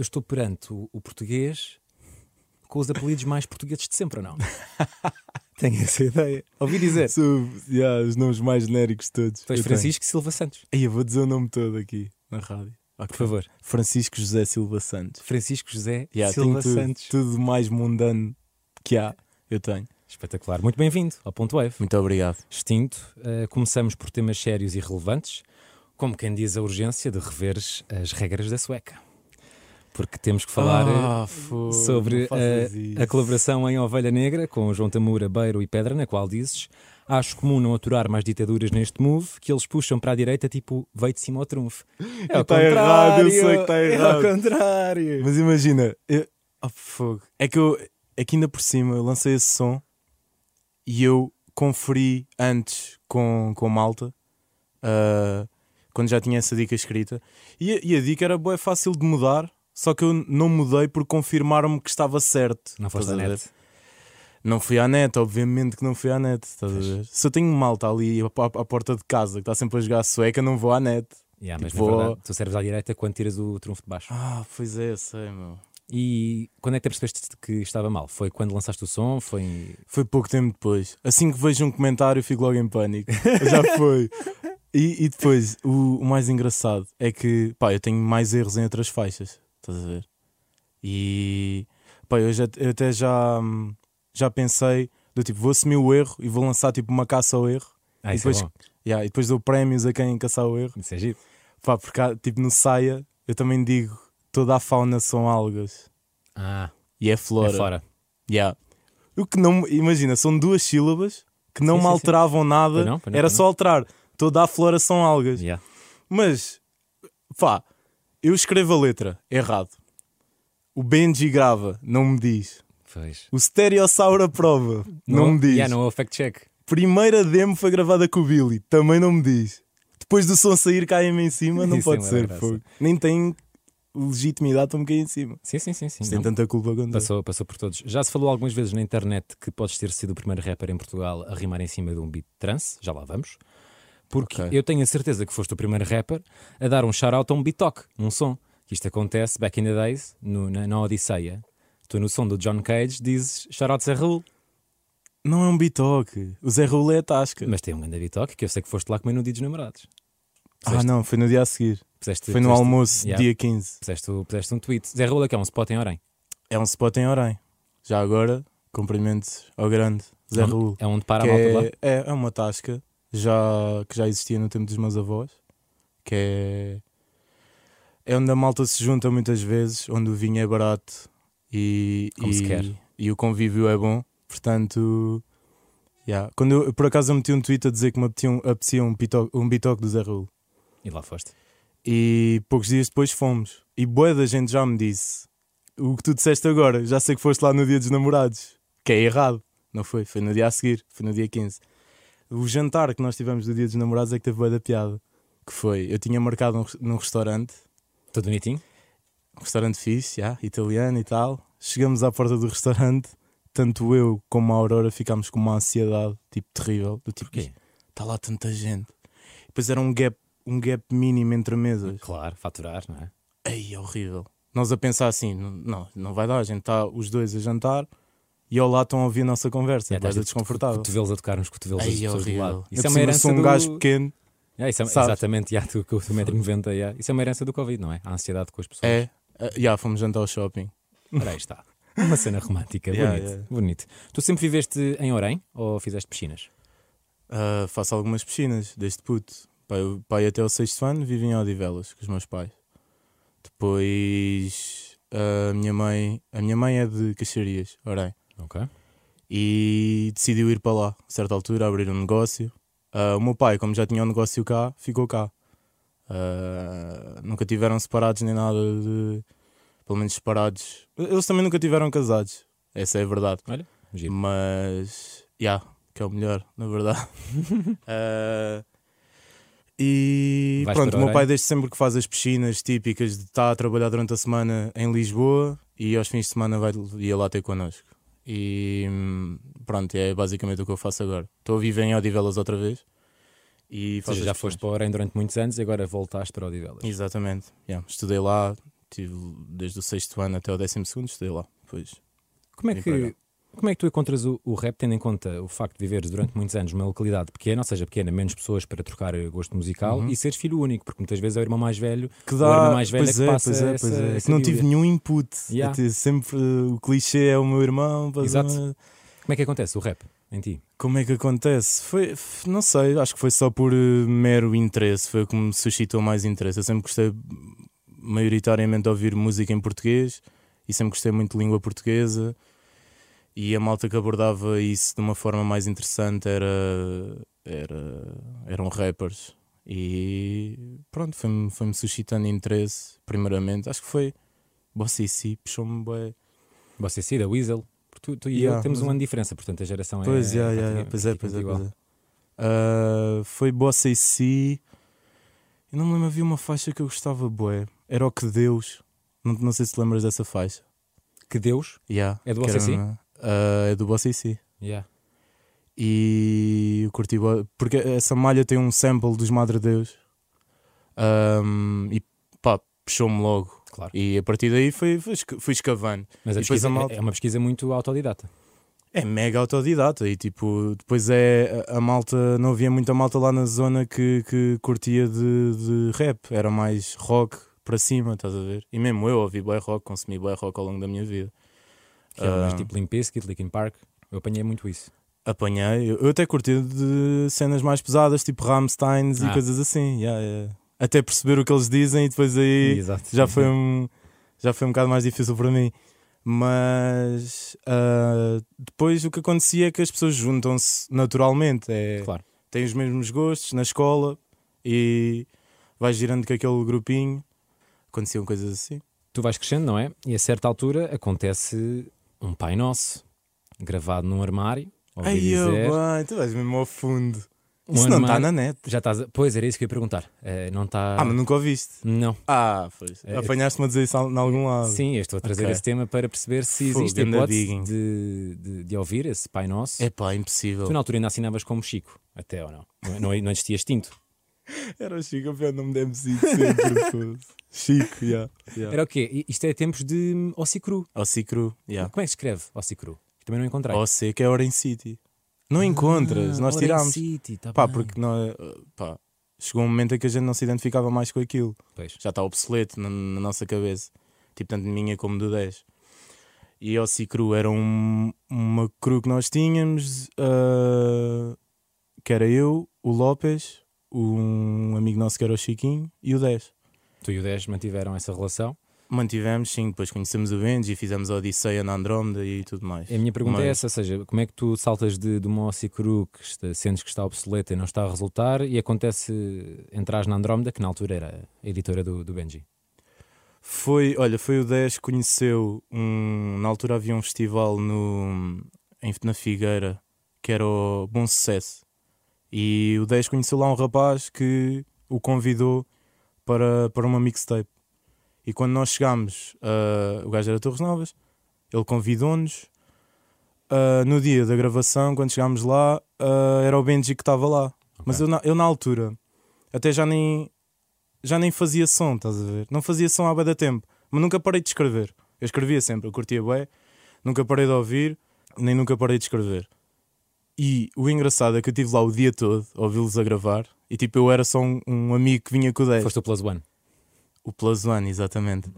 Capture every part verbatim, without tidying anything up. eu estou perante o, o português com os apelidos mais portugueses de sempre, ou não? Tenho essa ideia. Ouvi dizer. Sub, yeah, os nomes mais genéricos todos. Tu és Francisco tenho. Silva Santos. Aí eu vou dizer o nome todo aqui na rádio. Okay. Por favor. Francisco José Silva Santos. Francisco José yeah, Silva tudo, Santos. Tudo mais mundano que há, eu tenho. Espetacular. Muito bem-vindo ao Ponto Wave. Muito obrigado. Xtinto. Uh, começamos por temas sérios e relevantes, como quem diz a urgência de reveres as regras da sueca. Porque temos que falar ah, fô, sobre a, a colaboração em Ovelha Negra com o João Tamura, Beiro e Pedra, na qual dizes: acho comum não aturar mais ditaduras neste move que eles puxam para a direita, tipo, veio de cima ao trunfo. É ao contrário, errado, eu sei que está errado. É ao contrário. Mas imagina, eu, oh, fogo. É que eu, é que ainda por cima, eu lancei esse som e eu conferi antes com, com Malta. Uh, quando já tinha essa dica escrita. E a, e a dica era boa, é fácil de mudar. Só que eu não mudei porque confirmaram-me que estava certo. Não foste à net? Não fui à net, obviamente que não fui à net. Estás a ver? Se eu tenho malta ali à porta de casa que está sempre a jogar a sueca, não vou à net. Yeah, tipo, mas vou... verdade, tu serves à direita quando tiras o trunfo de baixo. Ah, pois é, sei, meu. E quando é que te percebeste que estava mal? Foi quando lançaste o som? Foi, foi pouco tempo depois. Assim que vejo um comentário, fico logo em pânico. Já foi. E, e depois, o, o mais engraçado é que pá, eu tenho mais erros em outras faixas. Estás a ver? E pá, eu, já, eu até já, já pensei do tipo, vou assumir o erro e vou lançar tipo uma caça ao erro. Ah, e, depois, é yeah, e depois dou prémios a quem caçar o erro. Isso é giro. Pá, porque tipo no Saia eu também digo, toda a fauna são algas. Ah. E é flora. É fora. Yeah. O que não, imagina, são duas sílabas que não sim, me sim, alteravam sim. nada. Foi não, foi não, era só não. alterar. Toda a flora são algas. Yeah. Mas pá, eu escrevo a letra, errado. O Benji grava, não me diz. Pois. O Stereossauro aprova, não, não me diz. Yeah, não é o fact check. Primeira demo foi gravada com o Billy, também não me diz. Depois do som sair cai-me em cima, não pode ser. Pô. Nem tem legitimidade, estou-me cair em cima. Sim, sim, sim. sim. Tem não. tanta culpa quanto passou, passou por todos. Já se falou algumas vezes na internet que podes ter sido o primeiro rapper em Portugal a rimar em cima de um beat trance, já lá vamos. Porque okay. eu tenho a certeza que foste o primeiro rapper a dar um shout-out a um beat-talk, um som. Isto acontece, back in the days, no, na, na Odisseia. Tu no som do John Cage dizes shout-out Zé Raul. Não é um beat-talk. O Zé Raul é a tasca. Mas tem um grande beat-talk que eu sei que foste lá comer no dia dos namorados. Puseste... Ah não, foi no dia a seguir. Puseste, foi no puseste, almoço, yeah, dia quinze. Puseste, puseste um tweet. Zé Raul é que é um spot em Ourém. É um spot em Ourém. Já agora, cumprimentos ao grande Zé Raul. É onde para a malta lá? É, é uma tasca. Já, que já existia no tempo dos meus avós, que é, é onde a malta se junta muitas vezes, onde o vinho é barato e, Como e, se quer. E o convívio é bom, portanto yeah. Quando eu, por acaso eu meti um tweet a dizer que me apetecia um, apetecia um, pitoc, um bitoque do Zé Raul. E lá foste. E poucos dias depois fomos. E bué da gente já me disse o que tu disseste agora, já sei que foste lá no dia dos namorados, que é errado. Não foi, foi no dia a seguir, foi no dia quinze. O jantar que nós tivemos do dia dos namorados é que teve bué da piada. Que foi, eu tinha marcado um, num restaurante. Tudo bonitinho? Um restaurante fixe, yeah, italiano e tal. Chegamos à porta do restaurante. Tanto eu como a Aurora ficámos com uma ansiedade, tipo, terrível. Do tipo, porquê? Está lá tanta gente. Depois era um gap, um gap mínimo entre mesas. Claro, faturar, não é? Ei, é horrível. Nós a pensar assim, não, não vai dar. A gente está os dois a jantar. E ao lado estão a ouvir a nossa conversa, é desconfortável. Cotovelos a tocar nos cotovelos das pessoas do lado. Isso é uma herança. Eu sou um gajo pequeno. Exatamente, o metro noventa. Isso é uma herança do Covid, não é? A ansiedade com as pessoas. É, uh, yeah, fomos jantar ao shopping. Ora, aí está. Uma cena romântica, yeah, bonito, yeah. bonito. Tu sempre viveste em Ourém ou fizeste piscinas? Uh, faço algumas piscinas, desde puto. Pai, pai até o sexto ano vivi em Odivelas com os meus pais. Depois uh, a, minha mãe, a minha mãe é de Caixarias, Ourém. Okay. E decidiu ir para lá a certa altura, abrir um negócio. uh, O meu pai, como já tinha um negócio cá, ficou cá. uh, Nunca tiveram separados nem nada de... Pelo menos separados. Eles também nunca tiveram casados. Essa é a verdade. Olha, mas, já, yeah, que é o melhor, na verdade. uh, E Vais pronto, o meu pai desde sempre que faz as piscinas típicas de estar a trabalhar durante a semana em Lisboa. E aos fins de semana vai, ia lá ter connosco. E pronto, é basicamente o que eu faço agora. Estou a viver em Odivelas outra vez. E ou seja, já foste para Ourém durante muitos anos e agora voltaste para Odivelas. Exatamente, yeah. Estudei lá, tive desde o sexto ano até o décimo segundo, estudei lá. Depois, como, é que, como é que tu encontras o, o rap, tendo em conta o facto de viveres durante muitos anos numa localidade pequena, ou seja, pequena, menos pessoas para trocar gosto musical, uhum. e seres filho único, porque muitas vezes é o irmão mais velho que dá, ou a irmã mais velha que é, passa pois é, pois essa, é. Essa não tive nenhum input, yeah. Até sempre uh, o clichê é o meu irmão. Exato. Uma... Como é que acontece o rap em ti? Como é que acontece? Foi, não sei, acho que foi só por uh, mero interesse, foi o que me suscitou mais interesse. Eu sempre gostei maioritariamente de ouvir música em português e sempre gostei muito de língua portuguesa, e a malta que abordava isso de uma forma mais interessante era, era, eram rappers, e pronto, foi-me foi-me suscitando interesse. Primeiramente acho que foi Boss A C, puxou-me bem. Boss A C da Weasel. Tu, tu e yeah, eu temos mas... um ano de diferença, portanto a geração pois é, yeah, yeah, yeah. Pois é, pois é, pois é. Uh, foi Boss A C. Eu não me lembro, havia uma faixa que eu gostava bué, era o Que Deus. Não, não sei se te lembras dessa faixa. Que Deus? Yeah, é do Boss A C? Uma... Uh, é do Boss A C. Yeah. E eu curti, porque essa malha tem um sample dos Madre Deus. Um, e pá, puxou-me logo. Claro. E a partir daí fui, fui escavando. Mas a pesquisa, a malta... é uma pesquisa muito autodidata. É mega autodidata. E tipo, depois é a malta, não havia muita malta lá na zona que, que curtia de, de rap, era mais rock para cima, estás a ver? E mesmo eu ouvi bué rock, consumi bué rock ao longo da minha vida. Que era mais um... tipo Limp Bizkit, Linkin Park. Eu apanhei muito isso. Apanhei, eu até curti de cenas mais pesadas, tipo Rammstein ah. e coisas assim. Yeah, yeah. Até perceber o que eles dizem, e depois aí Exato, já, foi um, já foi um bocado mais difícil para mim. Mas uh, depois o que acontecia é que as pessoas juntam-se naturalmente. É, claro. Têm os mesmos gostos na escola e vais girando com aquele grupinho. Aconteciam coisas assim. Tu vais crescendo, não é? E a certa altura acontece um Pai Nosso gravado num armário. Ai, dizer... eu, mãe, tu vais mesmo ao fundo. Um Isso não está na net. Já estás a... Pois era isso que eu ia perguntar. Uh, não tá... Ah, mas nunca ouviste? Não. Ah, pois. Uh, Apanhaste-me a dizer isso em algum lado. Sim, eu estou a trazer okay. esse tema para perceber se Fogo, existe a hipótese de, de, de ouvir esse Pai Nosso. É pá, impossível. Tu na altura ainda assinavas como Chico, até ou não? Não, não existia Xtinto. Era o Chico, eu não me demos sempre. Chico, já. Yeah, yeah. Era o quê? Isto é tempos de Ocicru. Ocicru, já. Yeah. Como é que se escreve Ocicru? Também não encontrei. O C, que é Ourém City. Não encontras, ah, nós tirámos. Tá pá, bem. Porque nós, pá, chegou um momento em que a gente não se identificava mais com aquilo. Pois. Já está obsoleto na, na nossa cabeça, tipo tanto de minha como do dez. E o Ocicru era um, uma crew que nós tínhamos, uh, que era eu, o Lopes, um amigo nosso que era o Chiquinho e o dez. Tu e o dez mantiveram essa relação? Mantivemos, sim, depois conhecemos o Benji e fizemos a Odisseia na Andrómeda e tudo mais. A minha pergunta Mas... é essa, ou seja, como é que tu saltas de, de uma Ocicru que está, sentes que está obsoleta e não está a resultar, e acontece, entras na Andrómeda, que na altura era a editora do, do Benji? Foi, olha, foi o dez que conheceu, um, na altura havia um festival no, em, na Figueira, que era o Bom Sucesso, e o dez conheceu lá um rapaz que o convidou para, para uma mixtape. E quando nós chegámos, uh, o gajo era Torres Novas, ele convidou-nos. Uh, no dia da gravação, quando chegámos lá, uh, era o Benji que estava lá. Okay. Mas eu na, eu, na altura, até já nem, já nem fazia som, estás a ver? Não fazia som há bué da tempo, mas nunca parei de escrever. Eu escrevia sempre, eu curtia bué, nunca parei de ouvir, nem nunca parei de escrever. E o engraçado é que eu estive lá o dia todo, a ouvi-los a gravar, e tipo, eu era só um, um amigo que vinha com o dez. Foste o Plus One. O Plus One, exatamente.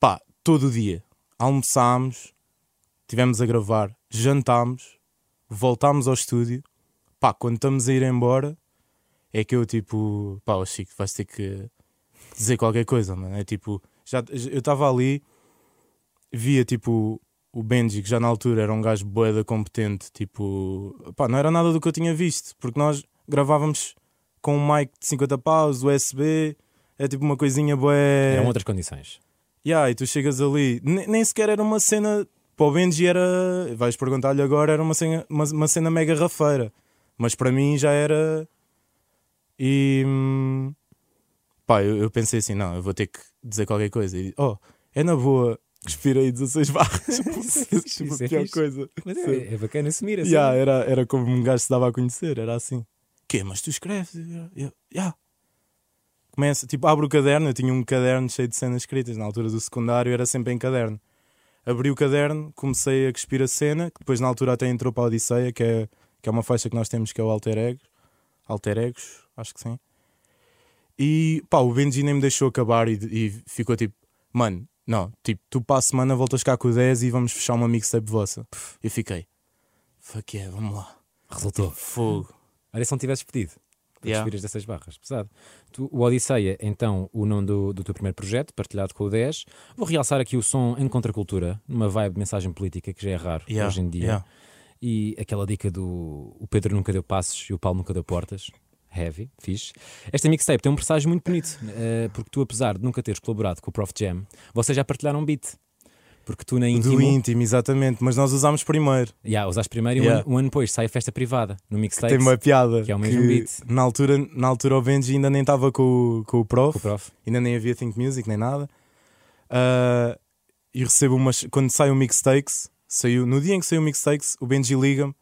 Pá, todo o dia. Almoçámos, estivemos a gravar, jantámos, voltámos ao estúdio. Pá, quando estamos a ir embora, é que eu tipo... Pá, o Chico, vais ter que dizer qualquer coisa, mano. É tipo... Já, eu estava ali, via tipo o Benji, que já na altura era um gajo boeda competente. Tipo... Pá, não era nada do que eu tinha visto. Porque nós gravávamos com um mic de cinquenta paus, U S B... É tipo uma coisinha bué... Eram outras condições. Yeah, e tu chegas ali... Nem, nem sequer era uma cena... Para o Benji era... Vais perguntar-lhe agora... Era uma cena, uma, uma cena mega rafeira. Mas para mim já era... E... Pá, eu, eu pensei assim... Não, eu vou ter que dizer qualquer coisa. E, oh, é na boa... Respirei dezasseis barras. Tipo, é pior coisa. Mas é, é bacana assumir assim. Yeah, era, era como um gajo se dava a conhecer. Era assim. Quê? Mas tu escreves? Yeah. Yeah. começa, tipo, abro o caderno, eu tinha um caderno cheio de cenas escritas, na altura do secundário era sempre em caderno. Abri o caderno, comecei a cuspir a cena, que depois na altura até entrou para a Odisseia, que é, que é uma faixa que nós temos, que é o Alter Ego, Alter Egos, acho que sim. E pá, o Benji nem me deixou acabar e, e ficou tipo, mano, não, tipo, tu para a semana voltas cá com o dez e vamos fechar uma mixtape vossa. Eu fiquei, fuck yeah, vamos lá. Resultou. Fogo. Olha, se não tivesses pedido, para yeah. Desviras dessas barras, pesado. Tu, o Odisseia, então, o nome do, do teu primeiro projeto, partilhado com o dez. Vou realçar aqui o som em contracultura, numa vibe de mensagem política que já é raro yeah. hoje em dia. Yeah. E aquela dica do o Pedro nunca deu passos e o Paulo nunca deu portas. Heavy, fixe. Esta mixtape tem um presságio muito bonito, uh, porque tu, apesar de nunca teres colaborado com o Prof Jam, vocês já partilharam um beat. Porque tu na Íntimo... Do Íntimo, exatamente, mas nós usámos primeiro. Já, yeah, usaste primeiro yeah. e um ano, um ano depois sai a Festa Privada, no mixtape. Tem uma piada. Que é o mesmo que, beat. Na altura, na altura o Benji ainda nem estava com, com o Prof, com o Prof, ainda nem havia Think Music, nem nada. Uh, e recebo umas... Quando sai o mixtakes, saiu... no dia em que saiu o mixtakes, o Benji liga-me.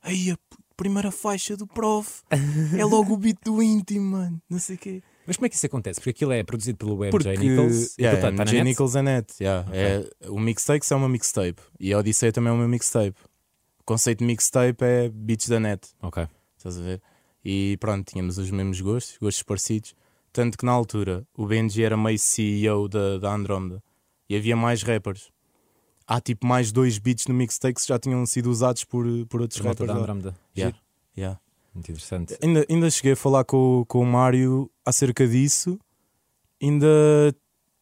Ai, a primeira faixa do Prof é logo o beat do Íntimo, mano. Não sei o quê. Mas como é que isso acontece? Porque aquilo é produzido pelo M J Porque, Nichols yeah, e, portanto, yeah, M J tá Nichols é net. Yeah. Okay. É, o mixtape é uma mixtape e a Odisseia também é uma mixtape. O conceito de mixtape é beats da net. Ok. Estás a ver? E pronto, tínhamos os mesmos gostos, gostos parecidos. Tanto que na altura o Benji era meio C E O da, da Andrómeda e havia mais rappers. Há tipo mais dois beats no mixtape que já tinham sido usados por, por outros rappers. Da Andrómeda. Yeah. Yeah. Muito interessante. Ainda, ainda cheguei a falar com, com o Mário acerca disso. Ainda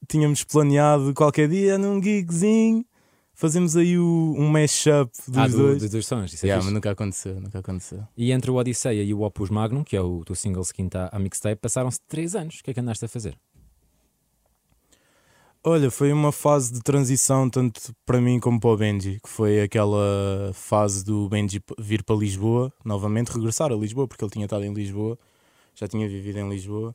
tínhamos planeado qualquer dia num gigzinho fazemos aí o, um mashup dos ah, do, dois. Dos dois sons, isso é yeah, mas nunca aconteceu, nunca aconteceu. E entre o Odisseia e o Opus Magnum, que é o teu single seguinte à mixtape, passaram-se três anos. O que é que andaste a fazer? Olha, foi uma fase de transição tanto para mim como para o Benji, que foi aquela fase do Benji vir para Lisboa, novamente regressar a Lisboa, porque ele tinha estado em Lisboa, já tinha vivido em Lisboa,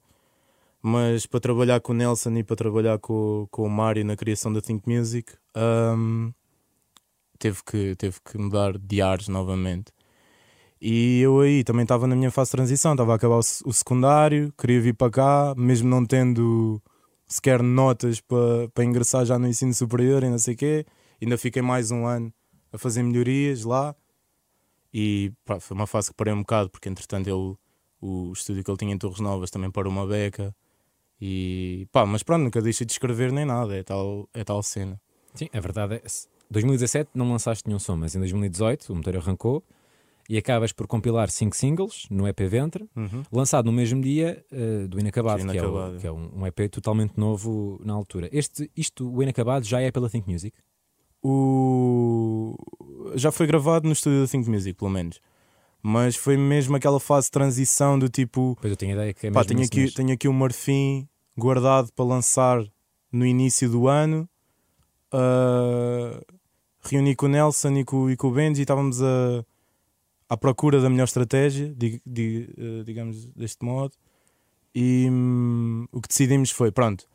mas para trabalhar com o Nelson e para trabalhar com, com o Mário na criação da Think Music, um, teve que, teve que mudar de ares novamente. E eu aí também estava na minha fase de transição, estava a acabar o, o secundário, queria vir para cá, mesmo não tendo... sequer notas para pa ingressar já no ensino superior e não sei o quê. Ainda fiquei mais um ano a fazer melhorias lá e pá, foi uma fase que parei um bocado porque entretanto ele, o estúdio que ele tinha em Torres Novas também parou uma beca e pá, mas pronto, nunca deixei de escrever nem nada, é tal, é tal cena. Sim, a verdade é que dois mil e dezassete não lançaste nenhum som, mas em dois mil e dezoito o motor arrancou e acabas por compilar cinco singles no E P Ventre, uhum. lançado no mesmo dia uh, do Inacabado, Inacabado, que é, o, que é um, um E P totalmente novo na altura. Este, isto, o Inacabado, já é pela Think Music? O... Já foi gravado no estúdio da Think Music, pelo menos. Mas foi mesmo aquela fase de transição do tipo... Pois eu tenho a ideia que é mesmo pá, tenho, aqui, tenho aqui o Marfim guardado para lançar no início do ano. Uh... Reuni com o Nelson e com, e com o Benji e estávamos a... à procura da melhor estratégia, digamos deste modo, e hum, o que decidimos foi, pronto,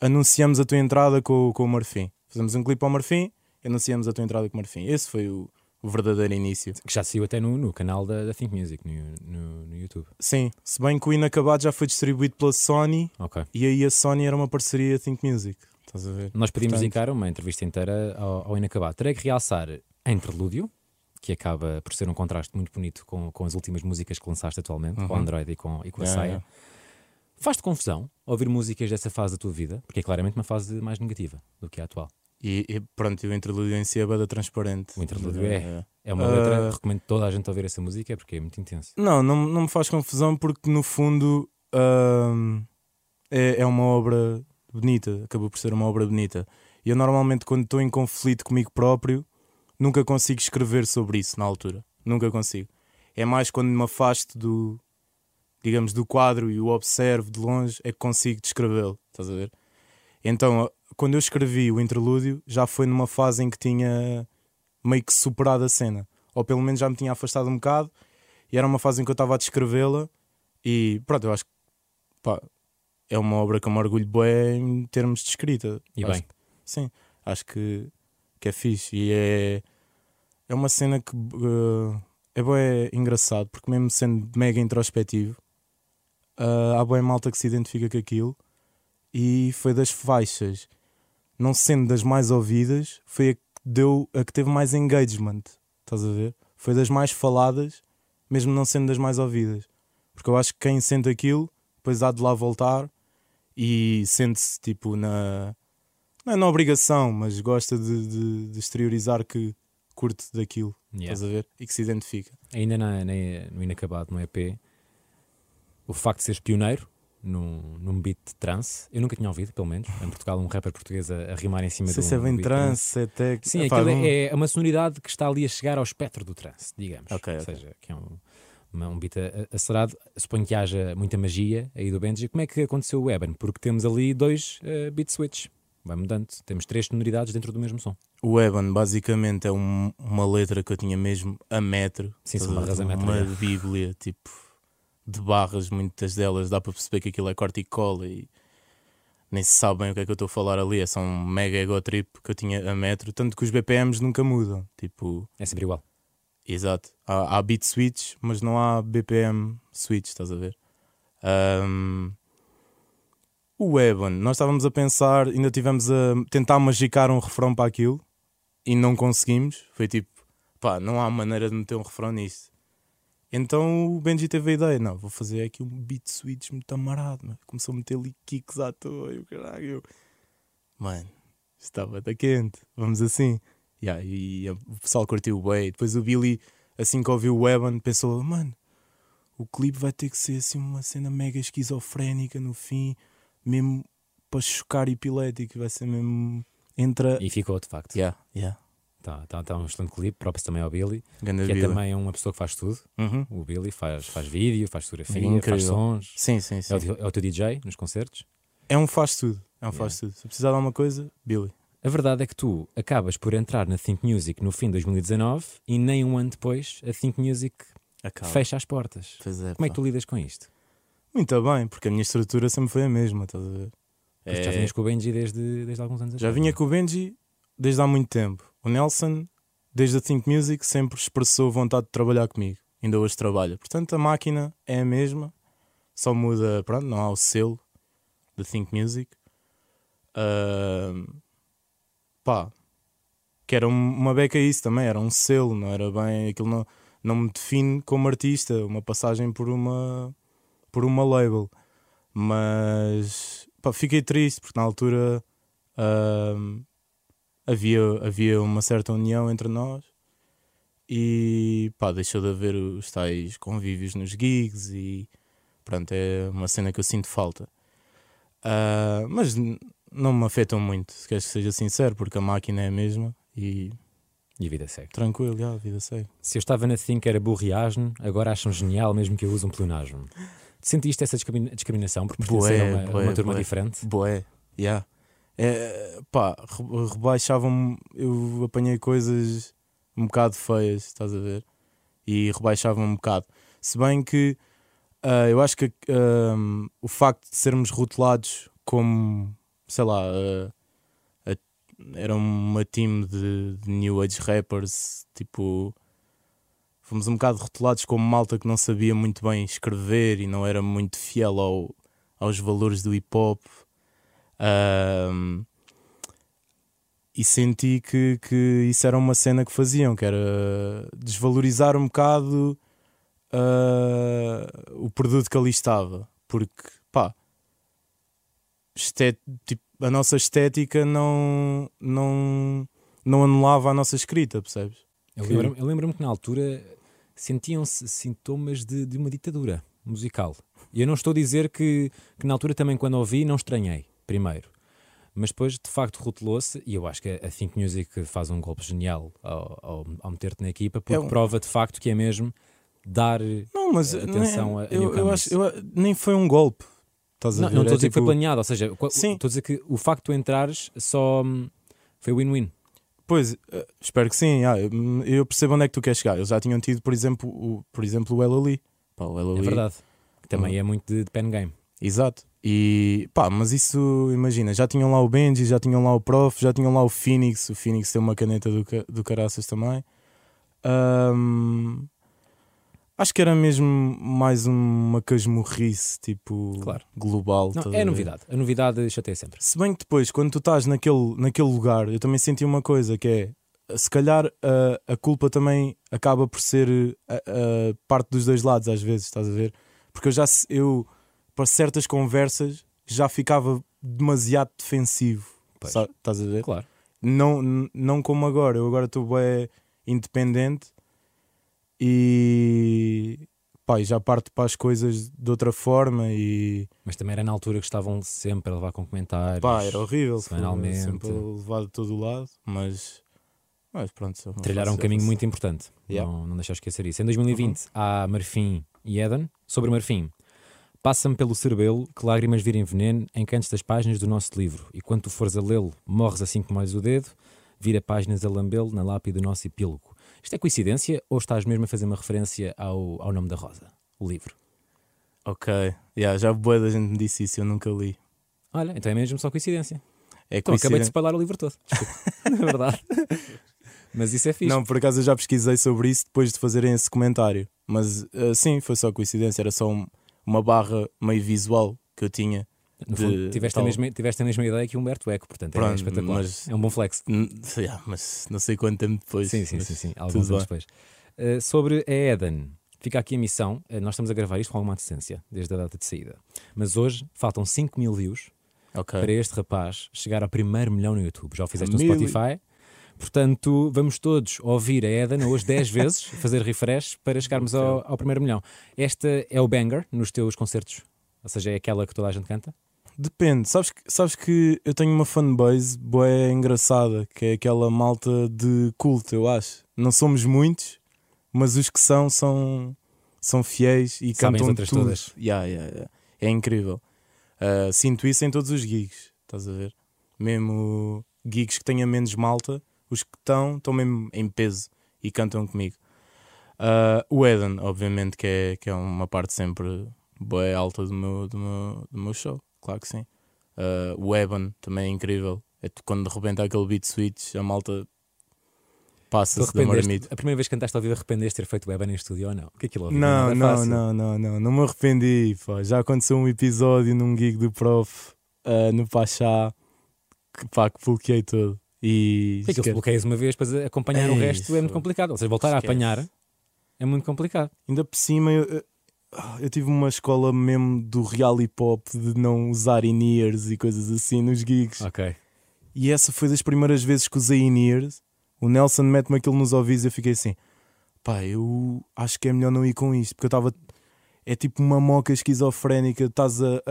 anunciamos a tua entrada com, com o Marfim. Fazemos um clipe ao Marfim e anunciamos a tua entrada com o Marfim. Esse foi o, o verdadeiro início. Que já saiu até no, no canal da, da Think Music, no, no, no YouTube. Sim, se bem que o Inacabado já foi distribuído pela Sony, okay. E aí a Sony era uma parceria Think Music. Estás a ver? Nós pedimos encarar uma entrevista inteira ao, ao Inacabado. Terei que realçar Interlúdio, que acaba por ser um contraste muito bonito com, com as últimas músicas que lançaste atualmente, uhum. com a Android e com, e com a yeah, Saia. Yeah. Faz-te confusão ouvir músicas dessa fase da tua vida? Porque é claramente uma fase mais negativa do que a atual. E, e pronto, o Interlúdio em si é bada transparente. O Interlúdio é, é. é uma letra, uh... recomendo toda a gente ouvir essa música porque é muito intenso. Não, não, não me faz confusão porque no fundo uh, é, é uma obra bonita, acabou por ser uma obra bonita. E eu normalmente quando estou em conflito comigo próprio, nunca consigo escrever sobre isso na altura. Nunca consigo. É mais quando me afasto do, digamos, do quadro e o observo de longe é que consigo descrevê-lo. Estás a ver? Então, quando eu escrevi o Interlúdio, já foi numa fase em que tinha meio que superado a cena. Ou pelo menos já me tinha afastado um bocado e era uma fase em que eu estava a descrevê-la e pronto, eu acho que pá, é uma obra que eu me orgulho bem em termos de escrita. E acho bem. Que, sim, acho que... que é fixe e é, é uma cena que uh, é, bom, é engraçado porque mesmo sendo mega introspectivo uh, há boa malta que se identifica com aquilo, e foi das faixas, não sendo das mais ouvidas, foi a que, deu, a que teve mais engagement, estás a ver? Foi das mais faladas, mesmo não sendo das mais ouvidas, porque eu acho que quem sente aquilo, depois há de lá voltar e sente-se tipo na... não é na obrigação, mas gosta de, de, de exteriorizar que curte daquilo, yeah. Estás a ver? E que se identifica. Ainda na, na, no Inacabado, no E P, o facto de seres pioneiro num, num beat de trance, eu nunca tinha ouvido, pelo menos, em Portugal, um rapper português a, a rimar em cima de um beat. Se é bem trance, é até... Sim, epá, aquilo não... é uma sonoridade que está ali a chegar ao espectro do trance, digamos. Okay, Ou okay. seja, que é um, uma, um beat acelerado. Suponho que haja muita magia aí do Benji. Como é que aconteceu o Eban? Porque temos ali dois uh, beat switch. Vai mudando, temos três sonoridades dentro do mesmo som. O Eban basicamente é um, uma letra que eu tinha mesmo a metro. Sim, são barras a metro. Uma bíblia, tipo, de barras, muitas delas dá para perceber que aquilo é corte e cola e nem se sabe bem o que é que eu estou a falar ali. É só um mega ego trip que eu tinha a metro, tanto que os B P Ms nunca mudam. Tipo, é sempre igual. Exato. Há, há beat switch, mas não há B P M switch, estás a ver? Um... O Eban, nós estávamos a pensar, ainda tivemos a tentar magicar um refrão para aquilo e não conseguimos. Foi tipo, pá, não há maneira de meter um refrão nisso. Então o Benji teve a ideia, não, vou fazer aqui um beat switch muito amarado, mano. Começou a meter ali kicks à toa e o caralho. Mano, estava da quente, vamos assim. Yeah, e o pessoal curtiu o bem. Depois o Billy, assim que ouviu o Eban, pensou, mano, o clipe vai ter que ser assim uma cena mega esquizofrénica no fim. Mesmo para chocar epilético, vai ser mesmo. Entra... E ficou de facto. Yeah, yeah. Tá, tá, tá um excelente clipe, próprio também ao Billy, Ganda que Billy. É também uma pessoa que faz tudo. Uhum. O Billy faz, faz vídeo, faz fotografia, incrível. Faz sons. Sim, sim, sim. É o, é o teu D J nos concertos. É um faz tudo. É um faz tudo. Se precisar de alguma coisa, Billy. A verdade é que tu acabas por entrar na Think Music no fim de dois mil e dezanove e nem um ano depois a Think Music acaba. Fecha as portas. Pois é, como é que tu lidas com isto? Muito bem, porque a minha estrutura sempre foi a mesma, estás a ver? É... Já vinhas com o Benji desde, desde alguns anos? Já atrás, vinha não? com o Benji desde há muito tempo. O Nelson, desde a Think Music, sempre expressou vontade de trabalhar comigo. Ainda hoje trabalha. Portanto, a máquina é a mesma, só muda, pronto, não há o selo da Think Music. Uh... Pá, que era uma beca isso também, era um selo, não era bem... Aquilo não, não me define como artista, uma passagem por uma... por uma label, mas pá, fiquei triste porque na altura uh, havia, havia uma certa união entre nós e pá, deixou de haver os tais convívios nos gigs e pronto, é uma cena que eu sinto falta, uh, mas não me afetam muito, se queres que seja sincero, porque a máquina é a mesma e... E a vida segue. Tranquilo, já, a vida segue. Se eu estava na Think era burriasmo, agora acham genial mesmo que eu uso um pleonasmo. Sentiste essa discriminação por pertencer a uma, boé, uma turma boé, diferente? Boé, já. Yeah. É, pá, rebaixavam-me, eu apanhei coisas um bocado feias, estás a ver? E rebaixavam-me um bocado. Se bem que uh, eu acho que uh, o facto de sermos rotulados como, sei lá... Uh, era uma team de, de new age rappers, tipo, fomos um bocado rotulados como malta que não sabia muito bem escrever e não era muito fiel ao, aos valores do hip hop, um, e senti que, que isso era uma cena que faziam, que era desvalorizar um bocado uh, o produto que ali estava, porque pá, este, tipo, a nossa estética não, não, não anulava a nossa escrita, percebes? Eu lembro-me lembro que na altura sentiam-se sintomas de, de uma ditadura musical. E eu não estou a dizer que, que na altura também quando ouvi não estranhei, primeiro. Mas depois de facto rotulou-se, e eu acho que a Think Music faz um golpe genial ao, ao, ao meter-te na equipa, porque é um... prova de facto que é mesmo dar não, mas atenção não é, a, a eu, eu acho, eu, nem foi um golpe. Não, não estou a dizer é tipo... que foi planeado, ou seja, sim. Estou a dizer que o facto de entrares só foi win-win. Pois, espero que sim. Ah, eu percebo onde é que tu queres chegar. Eles já tinham tido, por exemplo, o, por exemplo, o L L I. Pá, o L L I. É verdade, que também hum. é muito de, de pen game. Exato. E pá, mas isso, imagina, já tinham lá o Benji, já tinham lá o Prof, já tinham lá o Phoenix. O Phoenix tem uma caneta do, do caraças também. Um... Acho que era mesmo mais uma casmurrice, tipo, claro, global. Não, é a novidade. A novidade chateia sempre. Se bem que depois, quando tu estás naquele, naquele lugar, eu também senti uma coisa, que é, se calhar a, a culpa também acaba por ser a, a parte dos dois lados, às vezes, estás a ver? Porque eu já, eu, para certas conversas, já ficava demasiado defensivo, sabe, estás a ver? Claro. Não, não como agora. Eu agora estou bem independente. E pá, já parto para as coisas de outra forma. E... Mas também era na altura que estavam sempre a levar com comentários. Pá, era horrível, semanalmente. Sempre a levar de todo o lado. Mas, mas pronto, trilharam um caminho muito importante. Yeah. Não, não deixar esquecer isso. Em dois mil e vinte uhum. há Marfim e Eden. Sobre Marfim: passa-me pelo cerebelo que lágrimas virem veneno em cantos das páginas do nosso livro. E quando tu fores a lê-lo, morres assim que molhas o dedo, vira páginas a lambê-lo na lápide do nosso epílogo. Isto é coincidência ou estás mesmo a fazer uma referência ao, ao nome da Rosa, o livro? Ok, yeah, já boa da gente me disse isso, eu nunca li. Olha, então é mesmo só coincidência. É então, coinciden... acabei de spoiler o livro todo, na verdade. Mas isso é fixe. Não, por acaso eu já pesquisei sobre isso depois de fazerem esse comentário. Mas uh, sim, foi só coincidência, era só um, uma barra meio visual que eu tinha. No fundo, de... tiveste, a mesma, tiveste a mesma ideia que Humberto Eco, portanto, pronto, é espetacular. Mas... é um bom flex. Yeah, mas não sei quanto tempo depois. Sim, sim, sim, sim. Alguns anos depois. Uh, sobre a Eden, fica aqui a missão. Uh, nós estamos a gravar isto com alguma antecedência, desde a data de saída. Mas hoje faltam cinco mil views, okay, para este rapaz chegar ao primeiro milhão no YouTube. Já o fizeste Mil... no Spotify. Portanto, vamos todos ouvir a Eden hoje dez vezes, fazer refresh para chegarmos ao, ao primeiro milhão. Esta é o banger nos teus concertos? Ou seja, é aquela que toda a gente canta? Depende, sabes que, sabes que eu tenho uma fanbase bué engraçada, que é aquela malta de culto, eu acho. Não somos muitos, mas os que são, são, são fiéis e sabem, cantam tudo. Todas. Yeah, yeah, yeah. É incrível. Uh, sinto isso em todos os gigs, estás a ver? Mesmo gigs que tenha menos malta, os que estão, estão mesmo em peso e cantam comigo. Uh, o Eden, obviamente, que é, que é uma parte sempre bué alta do meu, do meu, do meu show. Claro que sim. Uh, o Eban também é incrível. É quando de repente há aquele beat switch, a malta passa-se da marmita. A primeira vez que cantaste ao vivo, arrependeste de ter feito o Eban em estúdio ou não? O que é aquilo ao vivo? Não, não, não, não, não, não me arrependi. Pá. Já aconteceu um episódio num gig do prof uh, no Pachá que, pá, que bloqueei todo. E é que se bloqueias uma vez, depois acompanhar é o resto isso. É muito complicado. Ou seja, voltar Esquece. a apanhar é muito complicado. Ainda por cima, eu, Eu tive uma escola mesmo do real hip hop, de não usar in-ears e coisas assim nos gigs. Ok. E essa foi das primeiras vezes que usei in-ears. O Nelson mete-me aquilo nos ouvidos e eu fiquei assim: pá, eu acho que é melhor não ir com isto, porque eu estava... é tipo uma moca esquizofrénica. Estás a, a,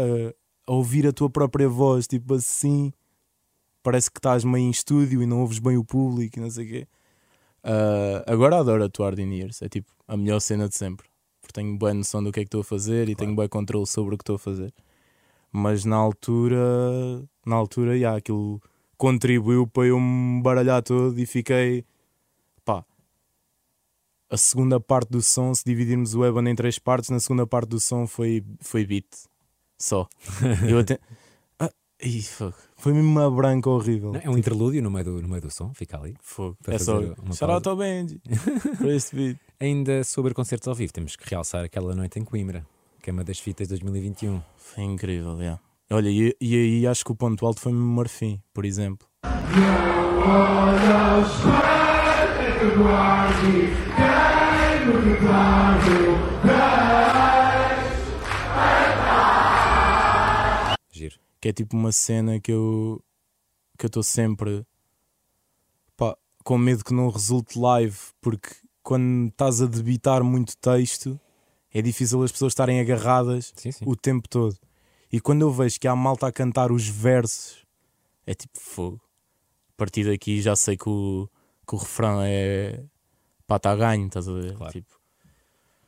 a ouvir a tua própria voz, tipo assim. Parece que estás meio em estúdio e não ouves bem o público e não sei o quê. Uh, agora adoro atuar de in-ears. É tipo a melhor cena de sempre. Tenho boa noção do que é que estou a fazer, claro, e tenho bom controle sobre o que estou a fazer. Mas na altura, na altura, yeah, aquilo contribuiu para eu me baralhar todo e fiquei... pá, a segunda parte do som, se dividirmos o Eban em três partes, na segunda parte do som foi, foi beat. Só. eu até... ah, ih, fuck. Foi mesmo uma branca horrível. Não, é um interlúdio no meio do, no meio do som, fica ali. Fogo. É só shout out ao Benji para este beat. Ainda sobre concertos ao vivo, temos que realçar aquela noite em Coimbra, Queima das Fitas dois mil e vinte e um. Foi incrível, yeah. Olha, e, e aí acho que o ponto alto foi o Marfim, por exemplo. Giro. Que é tipo uma cena que eu que eu estou sempre, pá, com medo que não resulte live, porque quando estás a debitar muito texto é difícil as pessoas estarem agarradas, sim, sim, o tempo todo. E quando eu vejo que há malta a cantar os versos, é tipo fogo. A partir daqui já sei que o, que o refrão é pá, está a ganho, estás a ver? Claro. Tipo...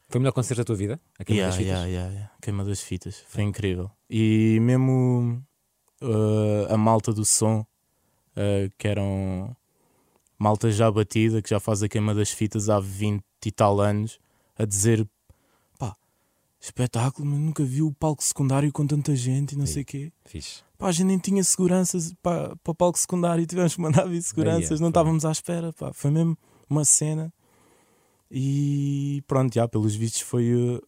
foi o melhor concerto da tua vida? A Queima, yeah, das Fitas? Yeah, yeah, yeah. Queima das Fitas. Foi é. incrível. E mesmo uh, a malta do som, uh, que eram... malta já batida, que já faz a Queima das Fitas há vinte e tal anos, a dizer: pá, espetáculo, mas nunca vi o palco secundário com tanta gente e não Ei, sei o quê. Fixe. Pá, a gente nem tinha seguranças para, para o palco secundário, tivemos que mandar vir seguranças, Bem, é, não foi. estávamos à espera, pá. Foi mesmo uma cena. E pronto, já, pelos vistos foi uh,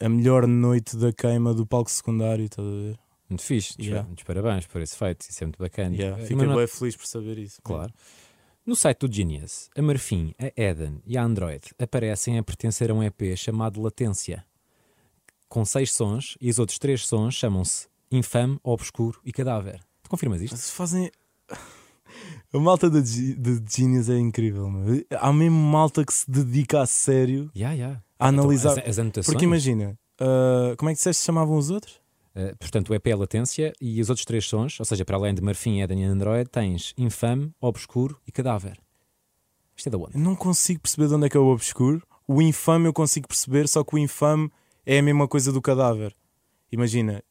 a, a melhor noite da queima do palco secundário, estás a ver? Muito fixe, yeah. Muitos parabéns por esse feito, isso é muito bacana. Yeah. Fiquei bem not... feliz por saber isso. Claro. Mesmo. No site do Genius, a Marfim, a Eden e a Android aparecem a pertencer a um E P chamado Latência, com seis sons, e os outros três sons chamam-se Infame, Obscuro e Cadáver. Tu confirmas isto? Mas fazem... A malta do Genius é incrível, meu. Há mesmo malta que se dedica a sério, yeah, yeah, a analisar. Então, as, as anotações... Porque imagina, uh, como é que disseste que chamavam os outros? Uh, portanto, o E P é Latência e os outros três sons, ou seja, para além de Marfim, Eden e Android, tens Infame, Obscuro e Cadáver. Isto é da onde? Eu não consigo perceber de onde é que é o Obscuro. O Infame eu consigo perceber, só que o Infame é a mesma coisa do Cadáver. Imagina,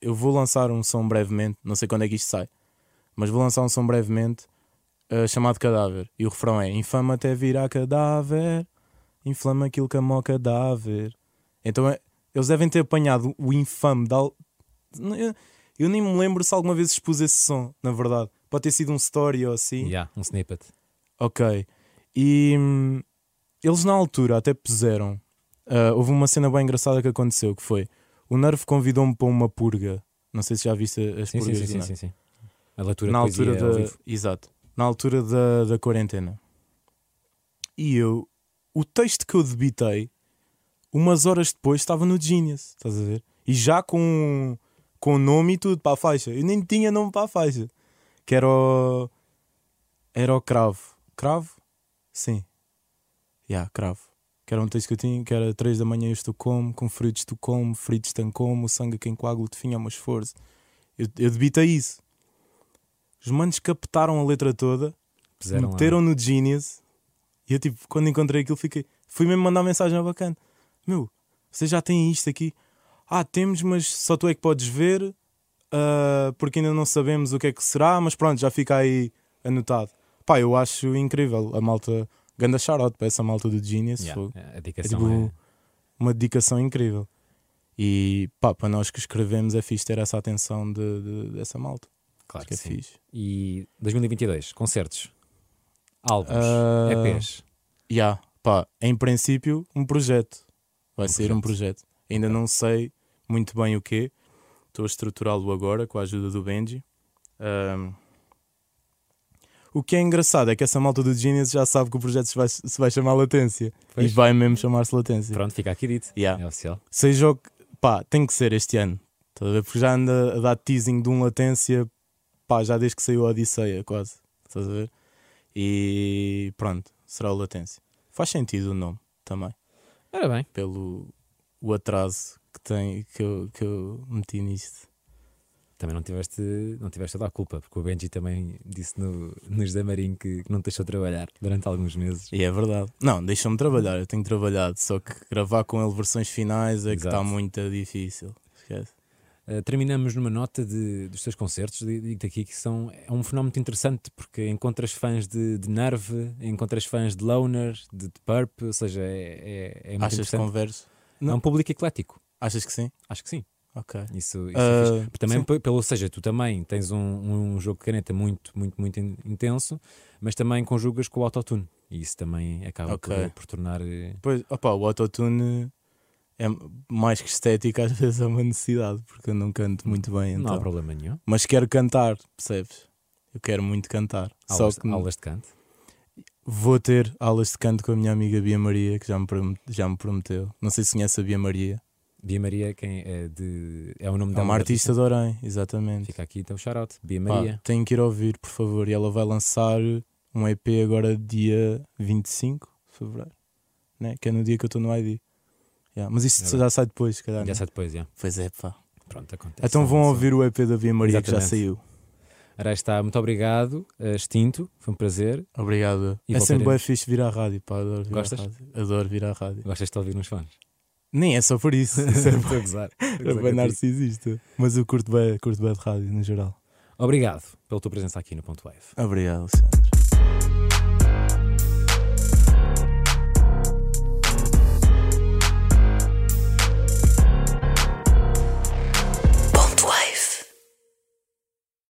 eu vou lançar um som brevemente, não sei quando é que isto sai, mas vou lançar um som brevemente uh, chamado Cadáver. E o refrão é: infama até virar cadáver, inflama aquilo que amou cadáver. Então é, eles devem ter apanhado o infame da... eu, eu nem me lembro se alguma vez expus esse som, na verdade. Pode ter sido um story ou assim. Yeah, um snippet. Ok. E hum, eles na altura até puseram... Uh, houve uma cena bem engraçada que aconteceu, que foi... O Nervo convidou-me para uma purga. Não sei se já viste as sim, purgas. Sim, sim, sim, sim. A leitura na altura da, exato, na altura da, da quarentena. E eu, o texto que eu debitei, umas horas depois estava no Genius, estás a ver? E já com com nome e tudo para a faixa. Eu nem tinha nome para a faixa. Que era o... Era o Cravo. Cravo? Sim. Já, yeah, Cravo. Que era um texto que eu tinha, que era três da manhã eu estou como, com frio de Estocolmo, frio de Estancomo, o sangue que encoagula definha o meu esforço. Eu, eu debitei isso. Os manos captaram a letra toda, puseram, meteram lá no Genius. E eu, tipo, quando encontrei aquilo, fiquei... Fui mesmo mandar mensagem ao bacana: meu, vocês já têm isto aqui? Ah, temos, mas só tu é que podes ver, uh, porque ainda não sabemos o que é que será, mas pronto, já fica aí anotado. Pá, eu acho incrível. A malta, ganda shout-out para essa malta do Genius. Yeah, foi, a dedicação é, tipo, é... uma dedicação incrível. E pá, para nós que escrevemos é fixe ter essa atenção de, de, dessa malta. Claro que é fixe. E dois mil e vinte e dois, concertos, álbuns, uh, E Ps. Já, yeah, pá, em princípio um projeto. Vai um ser projeto. um projeto. Ainda okay. não sei muito bem o quê. Estou a estruturá-lo agora com a ajuda do Benji. Um, o que é engraçado é que essa malta do Genius já sabe que o projeto se vai, se vai chamar Latência. Pois. E vai mesmo chamar-se Latência. Pronto, fica aqui dito. Yeah. É oficial. Seja o que... Pá, tem que ser este ano. Porque já anda a dar teasing de um Latência... Pá, já desde que saiu a Odisseia, quase. Estás a ver? E pronto, será o Latência. Faz sentido o nome também. Ora bem. Pelo o atraso que, tem, que, eu, que eu meti nisto. Também não tiveste, não tiveste a dar culpa, porque o Benji também disse no, no José Marinho que não te deixou trabalhar durante alguns meses. E é verdade. Não, deixou-me trabalhar, eu tenho trabalhado. Só que gravar com ele versões finais é... Exato. Que está muito difícil. Esquece. Uh, terminamos numa nota de, dos teus concertos. Digo-te aqui que são, é um fenómeno muito interessante, porque encontras fãs de, de Nerve, encontras fãs de Loner, de, de Purp, ou seja, é, é, é muito... Achas interessante. Achas que converso? Não. É um público eclético. Achas que sim? Acho que sim. Ok. Isso, isso uh, é também, pelo, ou seja, tu também tens um, um jogo de caneta muito, muito, muito intenso, mas também conjugas com o autotune. E isso também acaba okay. por, por tornar... Pois, opa, o autotune... É mais que estética, às vezes é uma necessidade, porque eu não canto muito bem. Então. Não há problema nenhum. Mas quero cantar, percebes? Eu quero muito cantar. Aulas, Só que aulas de canto? Vou ter aulas de canto com a minha amiga Bia Maria, que já me, já me prometeu. Não sei se conhece a Bia Maria. Bia Maria quem é, de, é o nome é dela. É uma artista de Ourém, exatamente. Fica aqui então o shout-out. Bia Maria. Pá, tenho que ir ouvir, por favor. E ela vai lançar um E P agora dia vinte e cinco de fevereiro, né? Que é no dia que eu estou no I D. Yeah, mas isto já sai depois, se calhar. Já sai depois, já. Yeah. Pois é, pá. Pronto, acontece. Então vão ouvir o E P da Bia Maria. Exatamente. Que já saiu. Ora, está, muito obrigado, Xtinto, foi um prazer. Obrigado. E é sempre bem fixe vir à rádio, pá. Adoro vir... Gostas? À rádio. Adoro vir à rádio. Gostas de ouvir uns fones? Nem é só por isso. Isso é bem, é bem narcisista. Mas eu curto bem, curto bem de rádio, no geral. Obrigado pela tua presença aqui no Ponto Wave. Obrigado, Alexandre.